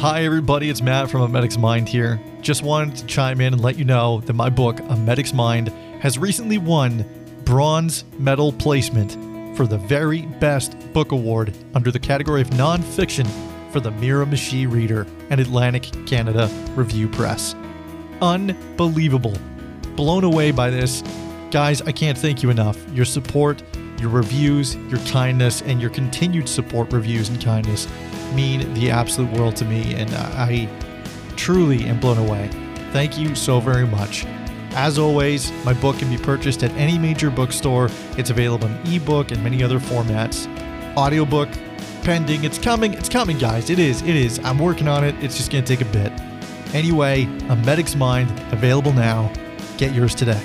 Hi everybody, it's Matt from A Medics Mind here. Just wanted to chime in and let you know that my book, A Medics Mind, has recently won bronze medal placement for the very best book award under the category of nonfiction for the Miramichi Reader and Atlantic Canada Review Press. Unbelievable. Blown away by this. Guys, I can't thank you enough. Your support, your reviews, your kindness, and your continued support, reviews, and kindness mean the absolute world to me, and I truly am blown away. Thank you so very much. As always, my book can be purchased at any major bookstore. It's available in ebook and many other formats. Audiobook, pending. It's coming, guys. It is. I'm working on it. It's just going to take a bit. Anyway, A Medics Mind, available now. Get yours today.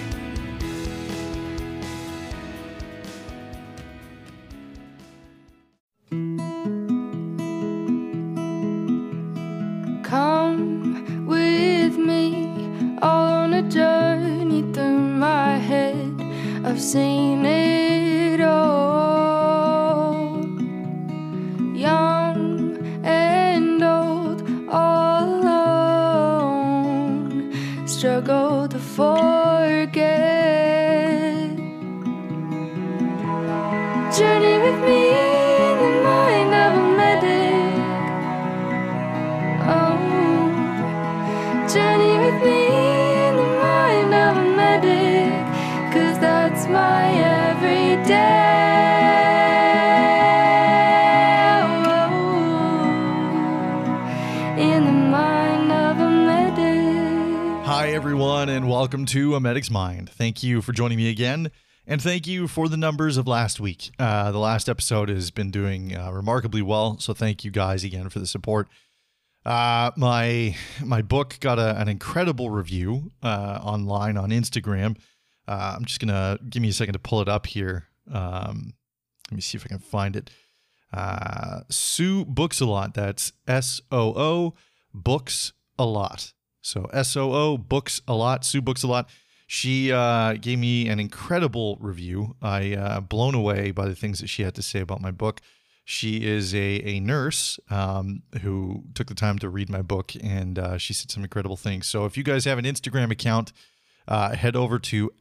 To A Medic's Mind. Thank you for joining me again, and thank you for the numbers of last week. The last episode has been doing remarkably well, so thank you guys again for the support. My book got an incredible review online on Instagram. I'm just gonna give me a second to pull it up here. Let me see if I can find it. Sue Books A Lot. That's SOO Books A Lot. So SOO Books A Lot, Sue Books A Lot. She gave me an incredible review. I blown away by the things that she had to say about my book. She is a nurse who took the time to read my book, and she said some incredible things. So if you guys have an Instagram account, head over to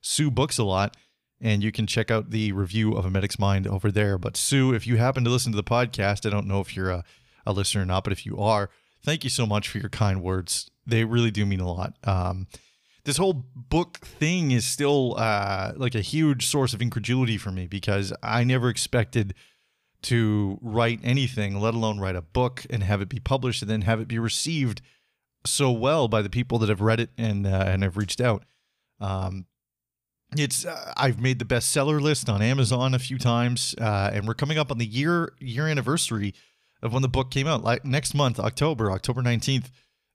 @SueBooksALot, and you can check out the review of A Medic's Mind over there. But Sue, if you happen to listen to the podcast, I don't know if you're a listener or not, but if you are, thank you so much for your kind words. They really do mean a lot. This whole book thing is still like a huge source of incredulity for me, because I never expected to write anything, let alone write a book and have it be published and then have it be received so well by the people that have read it and have reached out. I've made the bestseller list on Amazon a few times, and we're coming up on the year anniversary of when the book came out. Like next month, October 19th,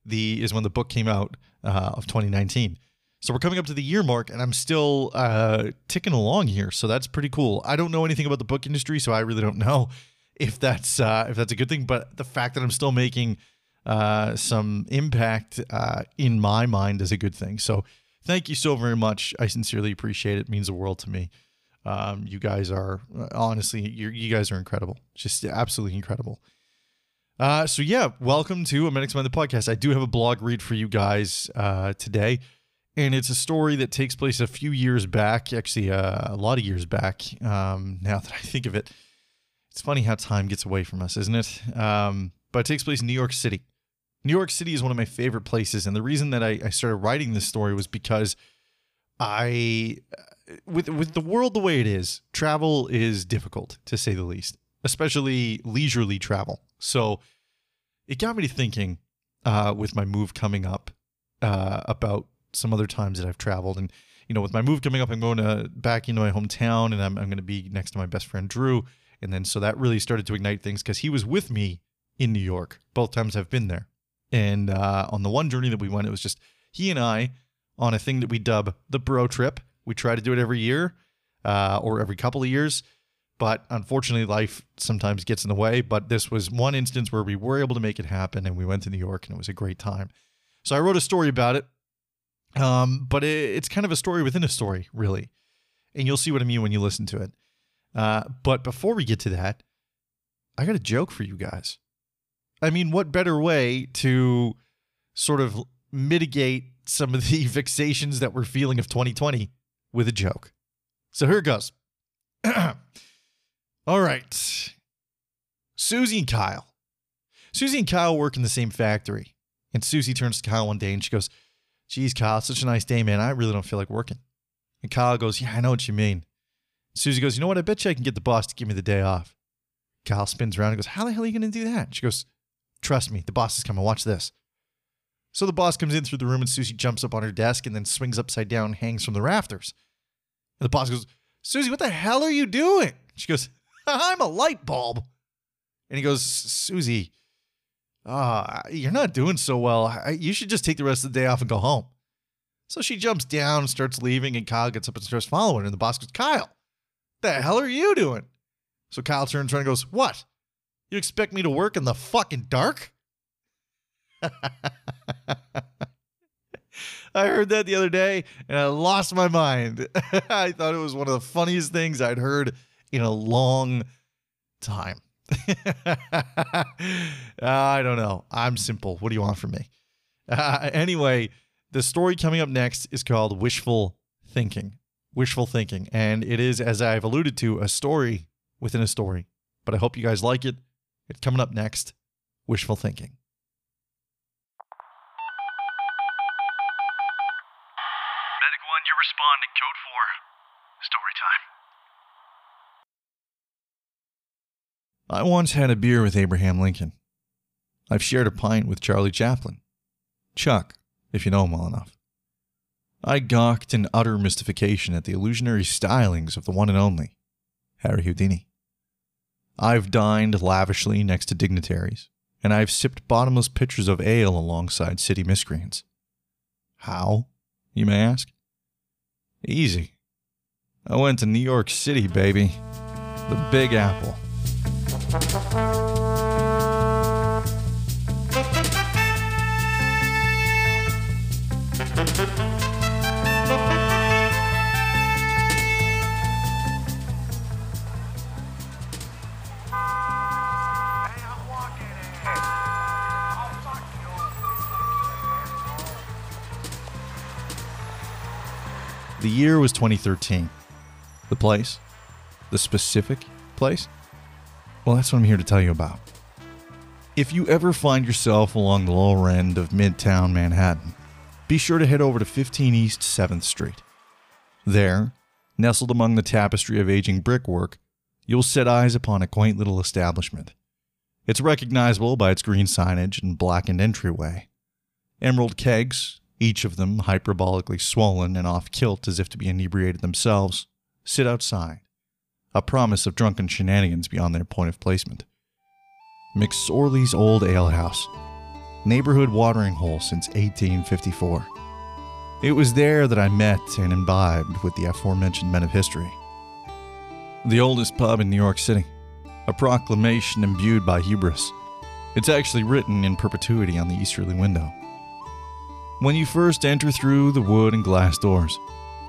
is when the book came out of 2019. So we're coming up to the year mark, and I'm still ticking along here. So that's pretty cool. I don't know anything about the book industry, so I really don't know if that's a good thing. But the fact that I'm still making some impact in my mind is a good thing. So thank you so very much. I sincerely appreciate it. It means the world to me. You guys are honestly, you guys are incredible, just absolutely incredible. So yeah, welcome to A Medics Mind, the podcast. I do have a blog read for you guys today, and it's a story that takes place a few years back, actually a lot of years back. Now that I think of it, it's funny how time gets away from us, isn't it? But it takes place in New York City. New York City is one of my favorite places, and the reason that I started writing this story was because with the world the way it is, travel is difficult, to say the least, especially leisurely travel. So it got me to thinking with my move coming up about some other times that I've traveled. And, you know, with my move coming up, I'm going back into my hometown, and I'm going to be next to my best friend, Drew. And then so that really started to ignite things, because he was with me in New York both times I've been there. And on the one journey that we went, it was just he and I on a thing that we dub the Bro Trip. We try to do it every year or every couple of years, but unfortunately life sometimes gets in the way. But this was one instance where we were able to make it happen, and we went to New York, and it was a great time. So I wrote a story about it, but it's kind of a story within a story, really. And you'll see what I mean when you listen to it. But before we get to that, I got a joke for you guys. I mean, what better way to sort of mitigate some of the vexations that we're feeling of 2020 with a joke? So here it goes. All right. Susie and Kyle. Susie and Kyle work in the same factory. And Susie turns to Kyle one day and she goes, "Geez, Kyle, it's such a nice day, man. I really don't feel like working." And Kyle goes, "Yeah, I know what you mean." Susie goes, "You know what? I bet you I can get the boss to give me the day off." Kyle spins around and goes, "How the hell are you going to do that?" She goes, "Trust me, the boss is coming. Watch this." So the boss comes in through the room and Susie jumps up on her desk and then swings upside down and hangs from the rafters. And the boss goes, "Susie, what the hell are you doing?" She goes, "I'm a light bulb." And he goes, "Susie, you're not doing so well. You should just take the rest of the day off and go home." So she jumps down and starts leaving, and Kyle gets up and starts following her. And the boss goes, "Kyle, the hell are you doing?" So Kyle turns around and goes, "What? You expect me to work in the fucking dark?" I heard that the other day and I lost my mind. I thought it was one of the funniest things I'd heard in a long time. I don't know. I'm simple. What do you want from me? Anyway, the story coming up next is called Wishful Thinking. Wishful Thinking. And it is, as I've alluded to, a story within a story. But I hope you guys like it. It's coming up next. Wishful Thinking. Responding code 4. Story time. I once had a beer with Abraham Lincoln. I've shared a pint with Charlie Chaplin. Chuck, if you know him well enough. I gawked in utter mystification at the illusionary stylings of the one and only Harry Houdini. I've dined lavishly next to dignitaries, and I've sipped bottomless pitchers of ale alongside city miscreants. How, you may ask? Easy. I went to New York City, baby. The Big Apple. The year was 2013. The place? The specific place? Well, that's what I'm here to tell you about. If you ever find yourself along the lower end of Midtown Manhattan, be sure to head over to 15 East 7th Street. There, nestled among the tapestry of aging brickwork, you'll set eyes upon a quaint little establishment. It's recognizable by its green signage and blackened entryway. Emerald kegs, each of them hyperbolically swollen and off-kilt as if to be inebriated themselves, sit outside, a promise of drunken shenanigans beyond their point of placement. McSorley's Old Ale House, neighborhood watering hole since 1854. It was there that I met and imbibed with the aforementioned men of history. The oldest pub in New York City, a proclamation imbued by hubris. It's actually written in perpetuity on the easterly window. When you first enter through the wood and glass doors,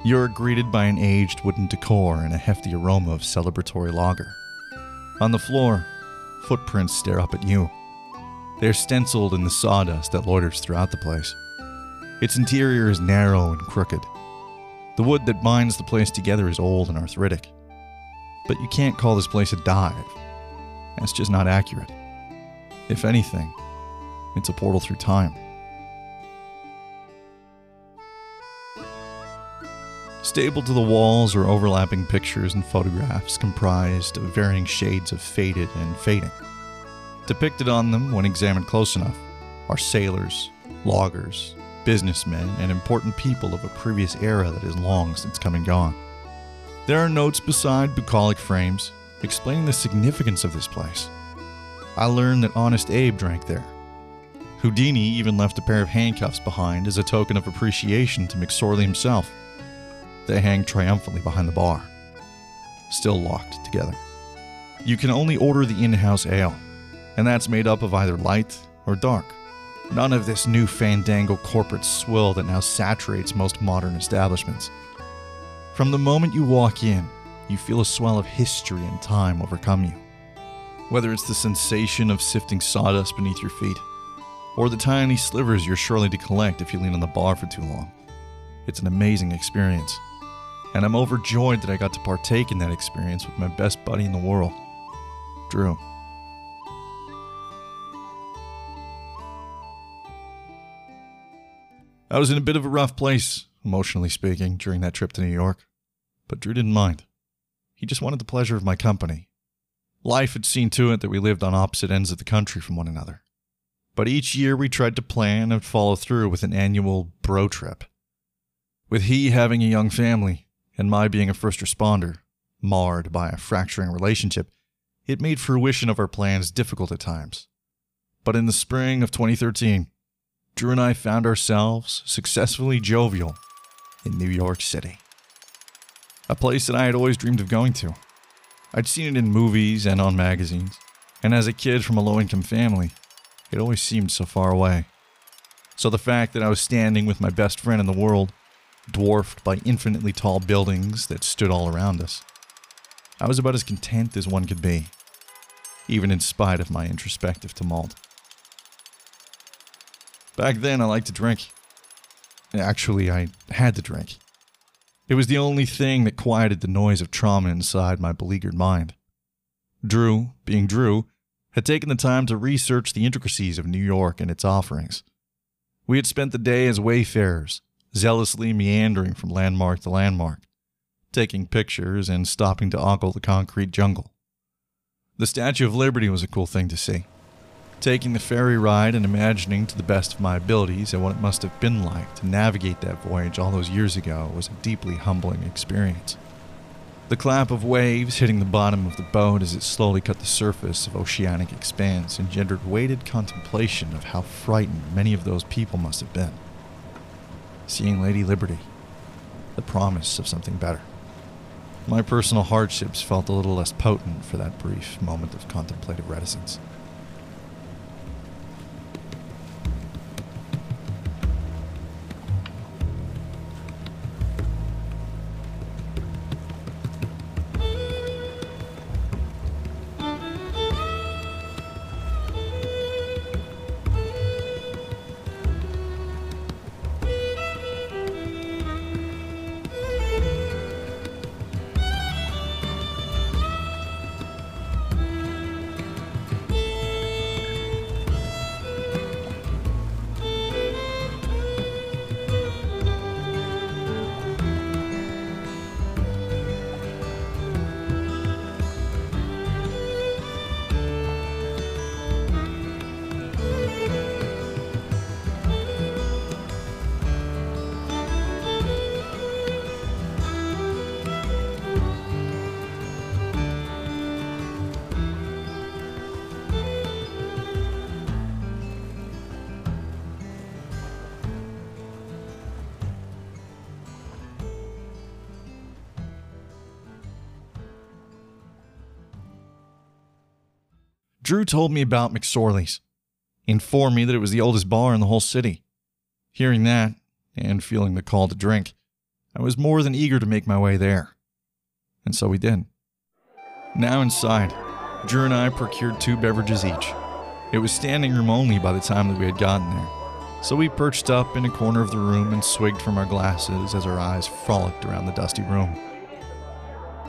you're greeted by an aged wooden decor and a hefty aroma of celebratory lager. On the floor, footprints stare up at you. They're stenciled in the sawdust that loiters throughout the place. Its interior is narrow and crooked. The wood that binds the place together is old and arthritic. But you can't call this place a dive. That's just not accurate. If anything, it's a portal through time. Stapled to the walls are overlapping pictures and photographs comprised of varying shades of faded and fading. Depicted on them, when examined close enough, are sailors, loggers, businessmen, and important people of a previous era that is long since come and gone. There are notes beside bucolic frames explaining the significance of this place. I learned that Honest Abe drank there. Houdini even left a pair of handcuffs behind as a token of appreciation to McSorley himself. They hang triumphantly behind the bar, still locked together. You can only order the in-house ale, and that's made up of either light or dark. None of this new fandangle corporate swill that now saturates most modern establishments. From the moment you walk in, you feel a swell of history and time overcome you. whether it's the sensation of sifting sawdust beneath your feet, or the tiny slivers you're surely to collect if you lean on the bar for too long. It's an amazing experience, and I'm overjoyed that I got to partake in that experience with my best buddy in the world, Drew. I was in a bit of a rough place, emotionally speaking, during that trip to New York, but Drew didn't mind. He just wanted the pleasure of my company. Life had seen to it that we lived on opposite ends of the country from one another. But each year we tried to plan and follow through with an annual bro trip. With he having a young family, and my being a first responder, marred by a fracturing relationship, it made fruition of our plans difficult at times. But in the spring of 2013, Drew and I found ourselves successfully jovial in New York City. A place that I had always dreamed of going to. I'd seen it in movies and on magazines, and as a kid from a low-income family, it always seemed so far away. So the fact that I was standing with my best friend in the world, dwarfed by infinitely tall buildings that stood all around us, I was about as content as one could be, even in spite of my introspective tumult. Back then, I liked to drink. Actually, I had to drink. It was the only thing that quieted the noise of trauma inside my beleaguered mind. Drew, being Drew, had taken the time to research the intricacies of New York and its offerings. We had spent the day as wayfarers, zealously meandering from landmark to landmark, taking pictures and stopping to ogle the concrete jungle. The Statue of Liberty was a cool thing to see, taking the ferry ride and imagining to the best of my abilities and what it must have been like to navigate that voyage all those years ago was a deeply humbling experience. The clap of waves hitting the bottom of the boat as it slowly cut the surface of oceanic expanse engendered weighted contemplation of how frightened many of those people must have been. Seeing Lady Liberty, the promise of something better. My personal hardships felt a little less potent for that brief moment of contemplative reticence. Drew told me about McSorley's, informed me that it was the oldest bar in the whole city. Hearing that, and feeling the call to drink, I was more than eager to make my way there. And so we did. Now inside, Drew and I procured 2 beverages each. It was standing room only by the time that we had gotten there, so we perched up in a corner of the room and swigged from our glasses as our eyes frolicked around the dusty room.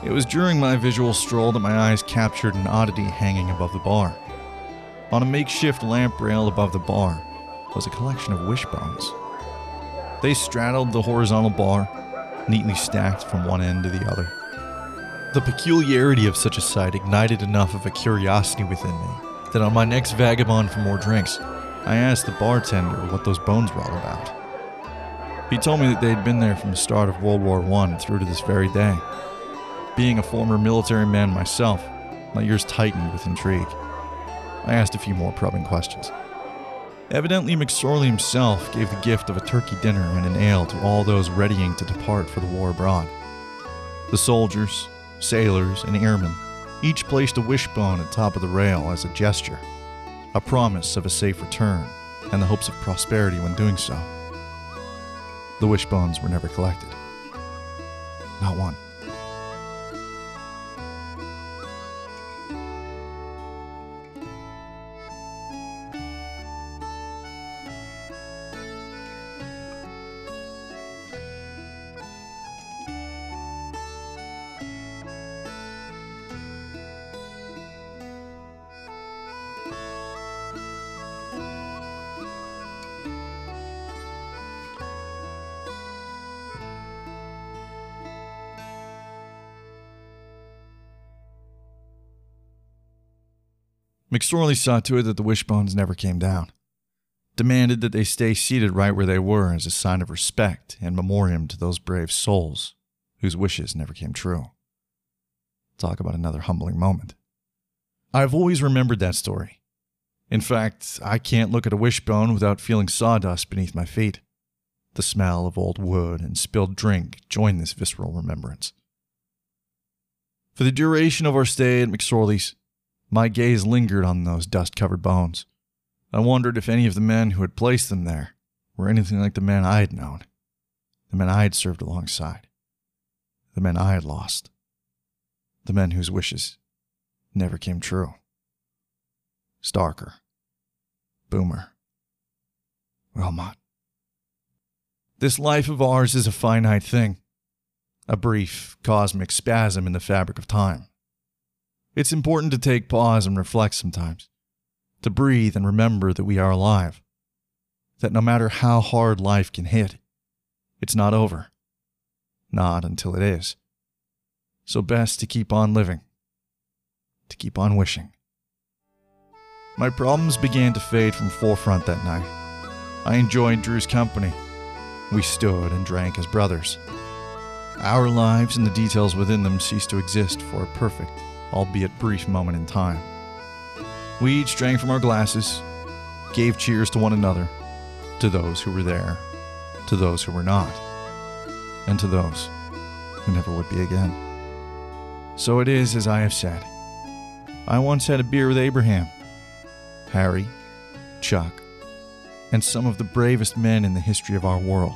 It was during my visual stroll that my eyes captured an oddity hanging above the bar. On a makeshift lamp rail above the bar was a collection of wishbones. They straddled the horizontal bar, neatly stacked from one end to the other. The peculiarity of such a sight ignited enough of a curiosity within me that on my next vagabond for more drinks, I asked the bartender what those bones were all about. He told me that they had been there from the start of World War I through to this very day. Being a former military man myself, my ears tightened with intrigue. I asked a few more probing questions. Evidently, McSorley himself gave the gift of a turkey dinner and an ale to all those readying to depart for the war abroad. The soldiers, sailors, and airmen each placed a wishbone at the top of the rail as a gesture, a promise of a safe return, and the hopes of prosperity when doing so. The wishbones were never collected. Not one. McSorley saw to it that the wishbones never came down, demanded that they stay seated right where they were as a sign of respect and memoriam to those brave souls whose wishes never came true. Talk about another humbling moment. I've always remembered that story. In fact, I can't look at a wishbone without feeling sawdust beneath my feet. The smell of old wood and spilled drink joined this visceral remembrance. For the duration of our stay at McSorley's, my gaze lingered on those dust-covered bones. I wondered if any of the men who had placed them there were anything like the men I had known, the men I had served alongside, the men I had lost, the men whose wishes never came true. Starker, Boomer, Wilmot. This life of ours is a finite thing, a brief cosmic spasm in the fabric of time. It's important to take pause and reflect sometimes, to breathe and remember that we are alive, that no matter how hard life can hit, it's not over, not until it is. So best to keep on living, to keep on wishing. My problems began to fade from forefront that night. I enjoyed Drew's company. We stood and drank as brothers. Our lives and the details within them ceased to exist for a perfect, albeit brief moment in time. We each drank from our glasses, gave cheers to one another, to those who were there, to those who were not, and to those who never would be again. So it is as I have said. I once had a beer with Abraham, Harry, Chuck, and some of the bravest men in the history of our world.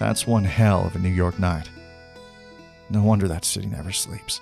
That's one hell of a New York night. No wonder that city never sleeps.